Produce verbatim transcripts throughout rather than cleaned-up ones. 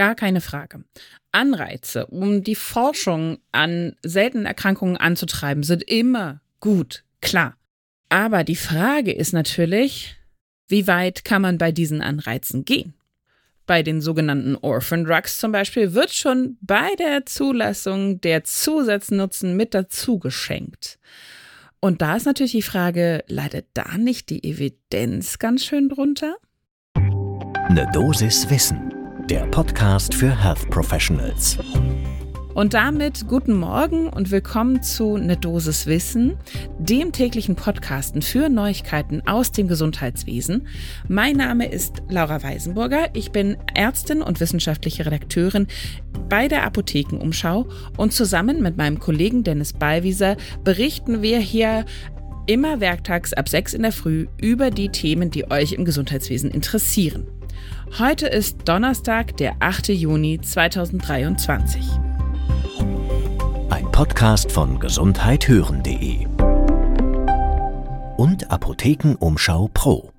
Gar keine Frage. Anreize, um die Forschung an seltenen Erkrankungen anzutreiben, sind immer gut, klar. Aber die Frage ist natürlich, wie weit kann man bei diesen Anreizen gehen? Bei den sogenannten Orphan Drugs zum Beispiel wird schon bei der Zulassung der Zusatznutzen mit dazu geschenkt. Und da ist natürlich die Frage, leidet da nicht die Evidenz ganz schön drunter? Ne Dosis Wissen, der Podcast für Health Professionals. Und damit guten Morgen und willkommen zu Ne Dosis Wissen, dem täglichen Podcasten für Neuigkeiten aus dem Gesundheitswesen. Mein Name ist Laura Weisenburger, ich bin Ärztin und wissenschaftliche Redakteurin bei der Apothekenumschau und zusammen mit meinem Kollegen Dennis Ballwieser berichten wir hier immer werktags ab sechs in der Früh über die Themen, die euch im Gesundheitswesen interessieren. Heute ist Donnerstag, der achter Juni zweitausenddreiundzwanzig. Ein Podcast von gesundheit hören punkt de und Apothekenumschau Pro.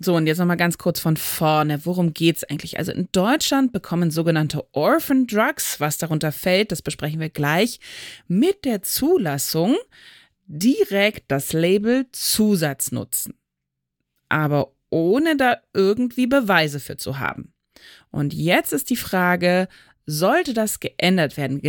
So, und jetzt nochmal ganz kurz von vorne. Worum geht's eigentlich? Also in Deutschland bekommen sogenannte Orphan Drugs, was darunter fällt, das besprechen wir gleich, mit der Zulassung direkt das Label Zusatznutzen. Aber ohne da irgendwie Beweise für zu haben. Und jetzt ist die Frage, sollte das geändert werden?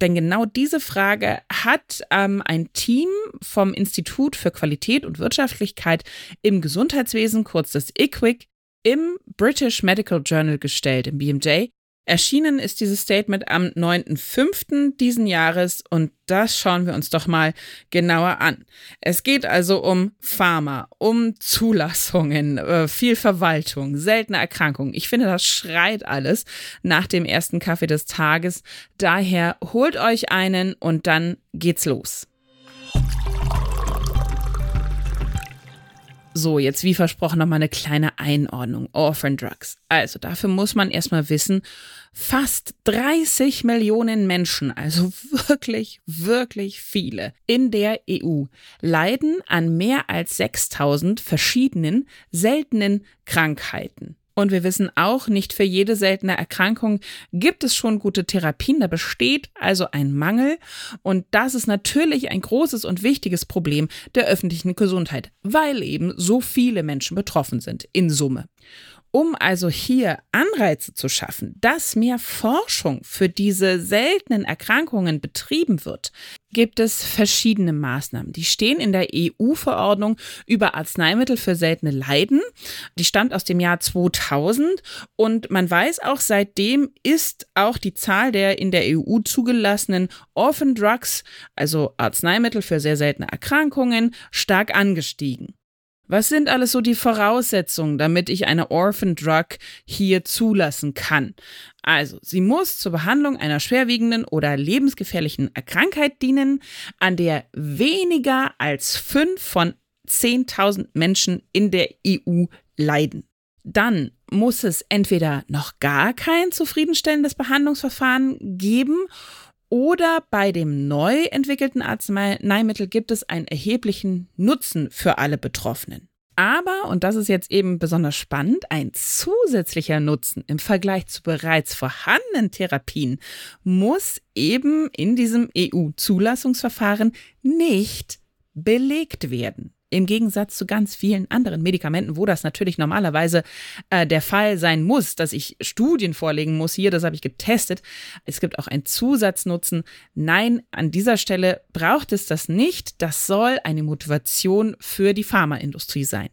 Denn genau diese Frage hat ähm, ein Team vom Institut für Qualität und Wirtschaftlichkeit im Gesundheitswesen, kurz das I Q WiG, im British Medical Journal gestellt, im B M J. Erschienen ist dieses Statement am neunten fünften diesen Jahres und das schauen wir uns doch mal genauer an. Es geht also um Pharma, um Zulassungen, äh, viel Verwaltung, seltene Erkrankungen. Ich finde, das schreit alles nach dem ersten Kaffee des Tages. Daher holt euch einen und dann geht's los. So, jetzt wie versprochen nochmal eine kleine Einordnung. Orphan Drugs. Also dafür muss man erstmal wissen, fast dreißig Millionen Menschen, also wirklich, wirklich viele in der E U, leiden an mehr als sechstausend verschiedenen seltenen Krankheiten. Und wir wissen auch, nicht für jede seltene Erkrankung gibt es schon gute Therapien. Da besteht also ein Mangel. Und das ist natürlich ein großes und wichtiges Problem der öffentlichen Gesundheit, weil eben so viele Menschen betroffen sind in Summe. Um also hier Anreize zu schaffen, dass mehr Forschung für diese seltenen Erkrankungen betrieben wird, gibt es verschiedene Maßnahmen. Die stehen in der E U-Verordnung über Arzneimittel für seltene Leiden. Die stammt aus dem Jahr zweitausend und man weiß auch, seitdem ist auch die Zahl der in der E U zugelassenen Orphan Drugs, also Arzneimittel für sehr seltene Erkrankungen, stark angestiegen. Was sind alles so die Voraussetzungen, damit ich eine Orphan Drug hier zulassen kann? Also, sie muss zur Behandlung einer schwerwiegenden oder lebensgefährlichen Krankheit dienen, an der weniger als fünf von zehntausend Menschen in der E U leiden. Dann muss es entweder noch gar kein zufriedenstellendes Behandlungsverfahren geben oder bei dem neu entwickelten Arzneimittel gibt es einen erheblichen Nutzen für alle Betroffenen. Aber, und das ist jetzt eben besonders spannend, ein zusätzlicher Nutzen im Vergleich zu bereits vorhandenen Therapien muss eben in diesem E U-Zulassungsverfahren nicht belegt werden. Im Gegensatz zu ganz vielen anderen Medikamenten, wo das natürlich normalerweise äh, der Fall sein muss, dass ich Studien vorlegen muss. Hier, das habe ich getestet. Es gibt auch einen Zusatznutzen. Nein, an dieser Stelle braucht es das nicht. Das soll eine Motivation für die Pharmaindustrie sein.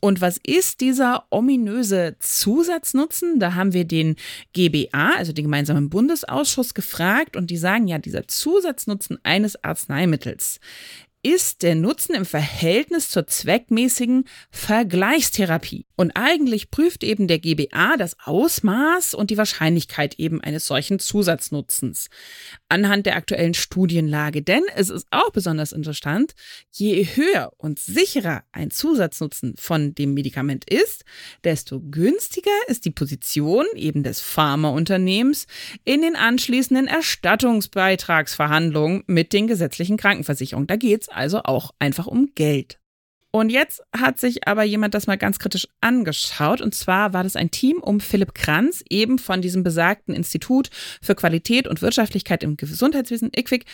Und was ist dieser ominöse Zusatznutzen? Da haben wir den G B A, also den gemeinsamen Bundesausschuss, gefragt und die sagen, ja, dieser Zusatznutzen eines Arzneimittels ist der Nutzen im Verhältnis zur zweckmäßigen Vergleichstherapie. Und eigentlich prüft eben der G B A das Ausmaß und die Wahrscheinlichkeit eben eines solchen Zusatznutzens anhand der aktuellen Studienlage. Denn es ist auch besonders interessant, je höher und sicherer ein Zusatznutzen von dem Medikament ist, desto günstiger ist die Position eben des Pharmaunternehmens in den anschließenden Erstattungsbeitragsverhandlungen mit den gesetzlichen Krankenversicherungen. Da geht es also auch einfach um Geld. Und jetzt hat sich aber jemand das mal ganz kritisch angeschaut. Und zwar war das ein Team um Philipp Kranz, eben von diesem besagten Institut für Qualität und Wirtschaftlichkeit im Gesundheitswesen, I Q WiG.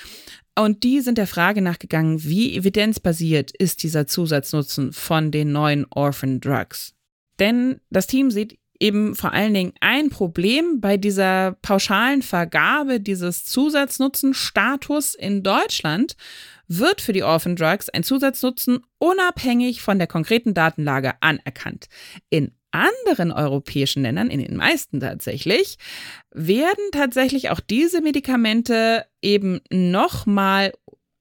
Und die sind der Frage nachgegangen, wie evidenzbasiert ist dieser Zusatznutzen von den neuen Orphan Drugs? Denn das Team sieht eben vor allen Dingen ein Problem bei dieser pauschalen Vergabe dieses Zusatznutzenstatus in Deutschland. Wird für die Orphan Drugs ein Zusatznutzen unabhängig von der konkreten Datenlage anerkannt. In anderen europäischen Ländern, in den meisten tatsächlich, werden tatsächlich auch diese Medikamente eben nochmal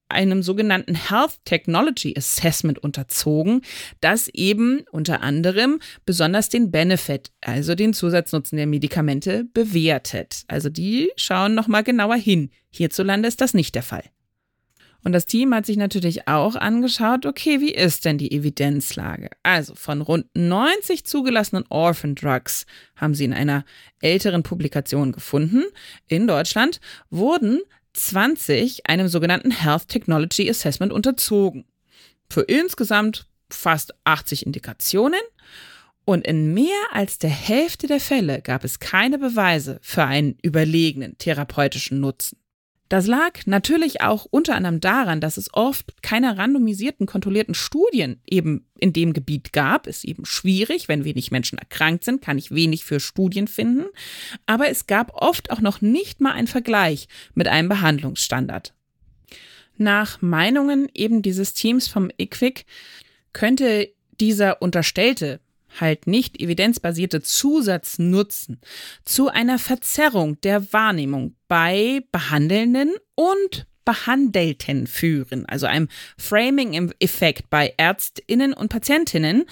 einem sogenannten Health Technology Assessment unterzogen, das eben unter anderem besonders den Benefit, also den Zusatznutzen der Medikamente, bewertet. Also die schauen nochmal genauer hin. Hierzulande ist das nicht der Fall. Und das Team hat sich natürlich auch angeschaut, okay, wie ist denn die Evidenzlage? Also von rund neunzig zugelassenen Orphan Drugs, haben sie in einer älteren Publikation gefunden, in Deutschland wurden zwanzig einem sogenannten Health Technology Assessment unterzogen. Für insgesamt fast achtzig Indikationen. Und in mehr als der Hälfte der Fälle gab es keine Beweise für einen überlegenen therapeutischen Nutzen. Das lag natürlich auch unter anderem daran, dass es oft keine randomisierten, kontrollierten Studien eben in dem Gebiet gab. Ist eben schwierig, wenn wenig Menschen erkrankt sind, kann ich wenig für Studien finden. Aber es gab oft auch noch nicht mal einen Vergleich mit einem Behandlungsstandard. Nach Meinungen eben dieses Teams vom I Q WiG könnte dieser unterstellte, halt nicht evidenzbasierte Zusatznutzen zu einer Verzerrung der Wahrnehmung bei Behandelnden und Behandelten führen, also einem Framing-Effekt bei ÄrztInnen und PatientInnen.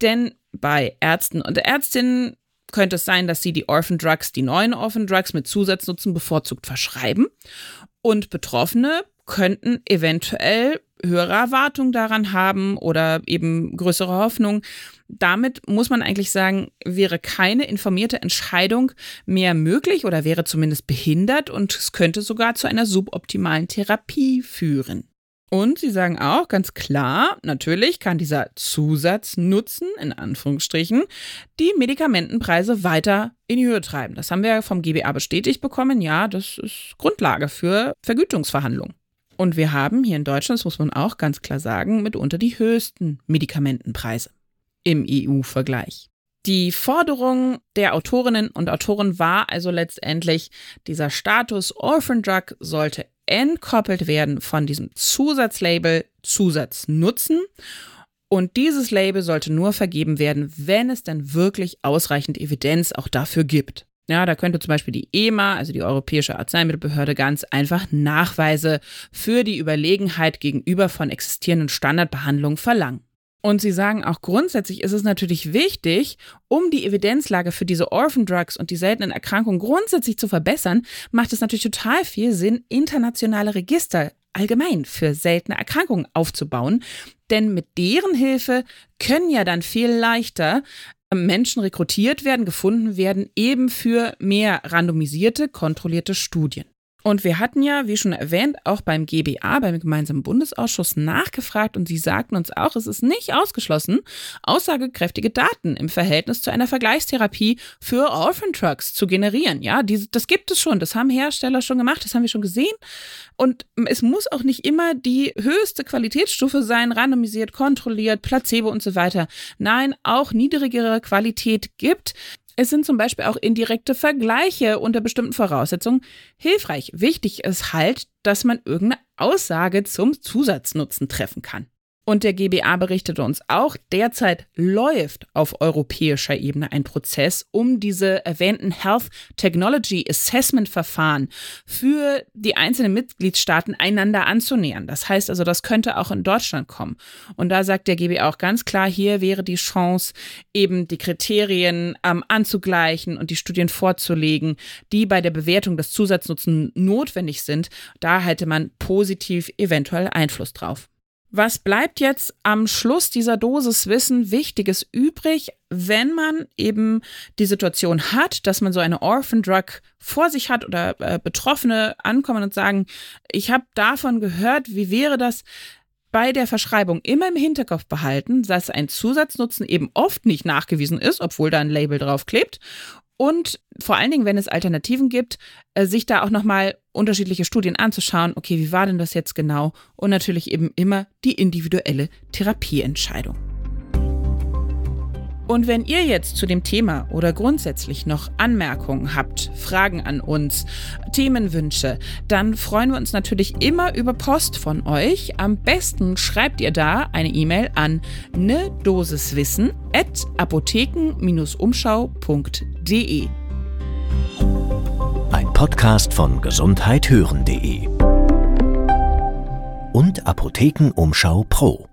Denn bei Ärzten und Ärztinnen könnte es sein, dass sie die Orphan Drugs, die neuen Orphan Drugs mit Zusatznutzen bevorzugt verschreiben, und Betroffene könnten eventuell höhere Erwartungen daran haben oder eben größere Hoffnung. Damit muss man eigentlich sagen, wäre keine informierte Entscheidung mehr möglich oder wäre zumindest behindert, und es könnte sogar zu einer suboptimalen Therapie führen. Und sie sagen auch ganz klar, natürlich kann dieser Zusatznutzen, in Anführungsstrichen, die Medikamentenpreise weiter in die Höhe treiben. Das haben wir vom G B A bestätigt bekommen. Ja, das ist Grundlage für Vergütungsverhandlungen. Und wir haben hier in Deutschland, das muss man auch ganz klar sagen, mitunter die höchsten Medikamentenpreise im E U-Vergleich. Die Forderung der Autorinnen und Autoren war also letztendlich, dieser Status Orphan Drug sollte entkoppelt werden von diesem Zusatzlabel Zusatznutzen. Und dieses Label sollte nur vergeben werden, wenn es dann wirklich ausreichend Evidenz auch dafür gibt. Ja, da könnte zum Beispiel die E M A, also die Europäische Arzneimittelbehörde, ganz einfach Nachweise für die Überlegenheit gegenüber von existierenden Standardbehandlungen verlangen. Und sie sagen auch, grundsätzlich ist es natürlich wichtig, um die Evidenzlage für diese Orphan Drugs und die seltenen Erkrankungen grundsätzlich zu verbessern, macht es natürlich total viel Sinn, internationale Register allgemein für seltene Erkrankungen aufzubauen. Denn mit deren Hilfe können ja dann viel leichter Menschen rekrutiert werden, gefunden werden, eben für mehr randomisierte, kontrollierte Studien. Und wir hatten ja, wie schon erwähnt, auch beim G B A, beim gemeinsamen Bundesausschuss, nachgefragt, und sie sagten uns auch, es ist nicht ausgeschlossen, aussagekräftige Daten im Verhältnis zu einer Vergleichstherapie für Orphan Drugs zu generieren. Ja, die, das gibt es schon, das haben Hersteller schon gemacht, das haben wir schon gesehen. Und es muss auch nicht immer die höchste Qualitätsstufe sein, randomisiert, kontrolliert, Placebo und so weiter. Nein, auch niedrigere Qualität gibt. Es sind zum Beispiel auch indirekte Vergleiche unter bestimmten Voraussetzungen hilfreich. Wichtig ist halt, dass man irgendeine Aussage zum Zusatznutzen treffen kann. Und der G B A berichtete uns auch, derzeit läuft auf europäischer Ebene ein Prozess, um diese erwähnten Health Technology Assessment Verfahren für die einzelnen Mitgliedstaaten einander anzunähern. Das heißt also, das könnte auch in Deutschland kommen. Und da sagt der G B A auch ganz klar, hier wäre die Chance, eben die Kriterien ähm, anzugleichen und die Studien vorzulegen, die bei der Bewertung des Zusatznutzen notwendig sind. Da hätte man positiv eventuell Einfluss drauf. Was bleibt jetzt am Schluss dieser Dosis Wissen Wichtiges übrig, wenn man eben die Situation hat, dass man so eine Orphan Drug vor sich hat oder äh, Betroffene ankommen und sagen, ich habe davon gehört, wie wäre das? bei der Verschreibung immer im Hinterkopf behalten, dass ein Zusatznutzen eben oft nicht nachgewiesen ist, obwohl da ein Label draufklebt. Und vor allen Dingen, wenn es Alternativen gibt, sich da auch nochmal unterschiedliche Studien anzuschauen. Okay, wie war denn das jetzt genau? Und natürlich eben immer die individuelle Therapieentscheidung. Und wenn ihr jetzt zu dem Thema oder grundsätzlich noch Anmerkungen habt, Fragen an uns, Themenwünsche, dann freuen wir uns natürlich immer über Post von euch. Am besten schreibt ihr da eine E-Mail an ne dosis wissen at apotheken umschau punkt de. Ein Podcast von gesundheit hören punkt de und Apotheken Umschau Pro.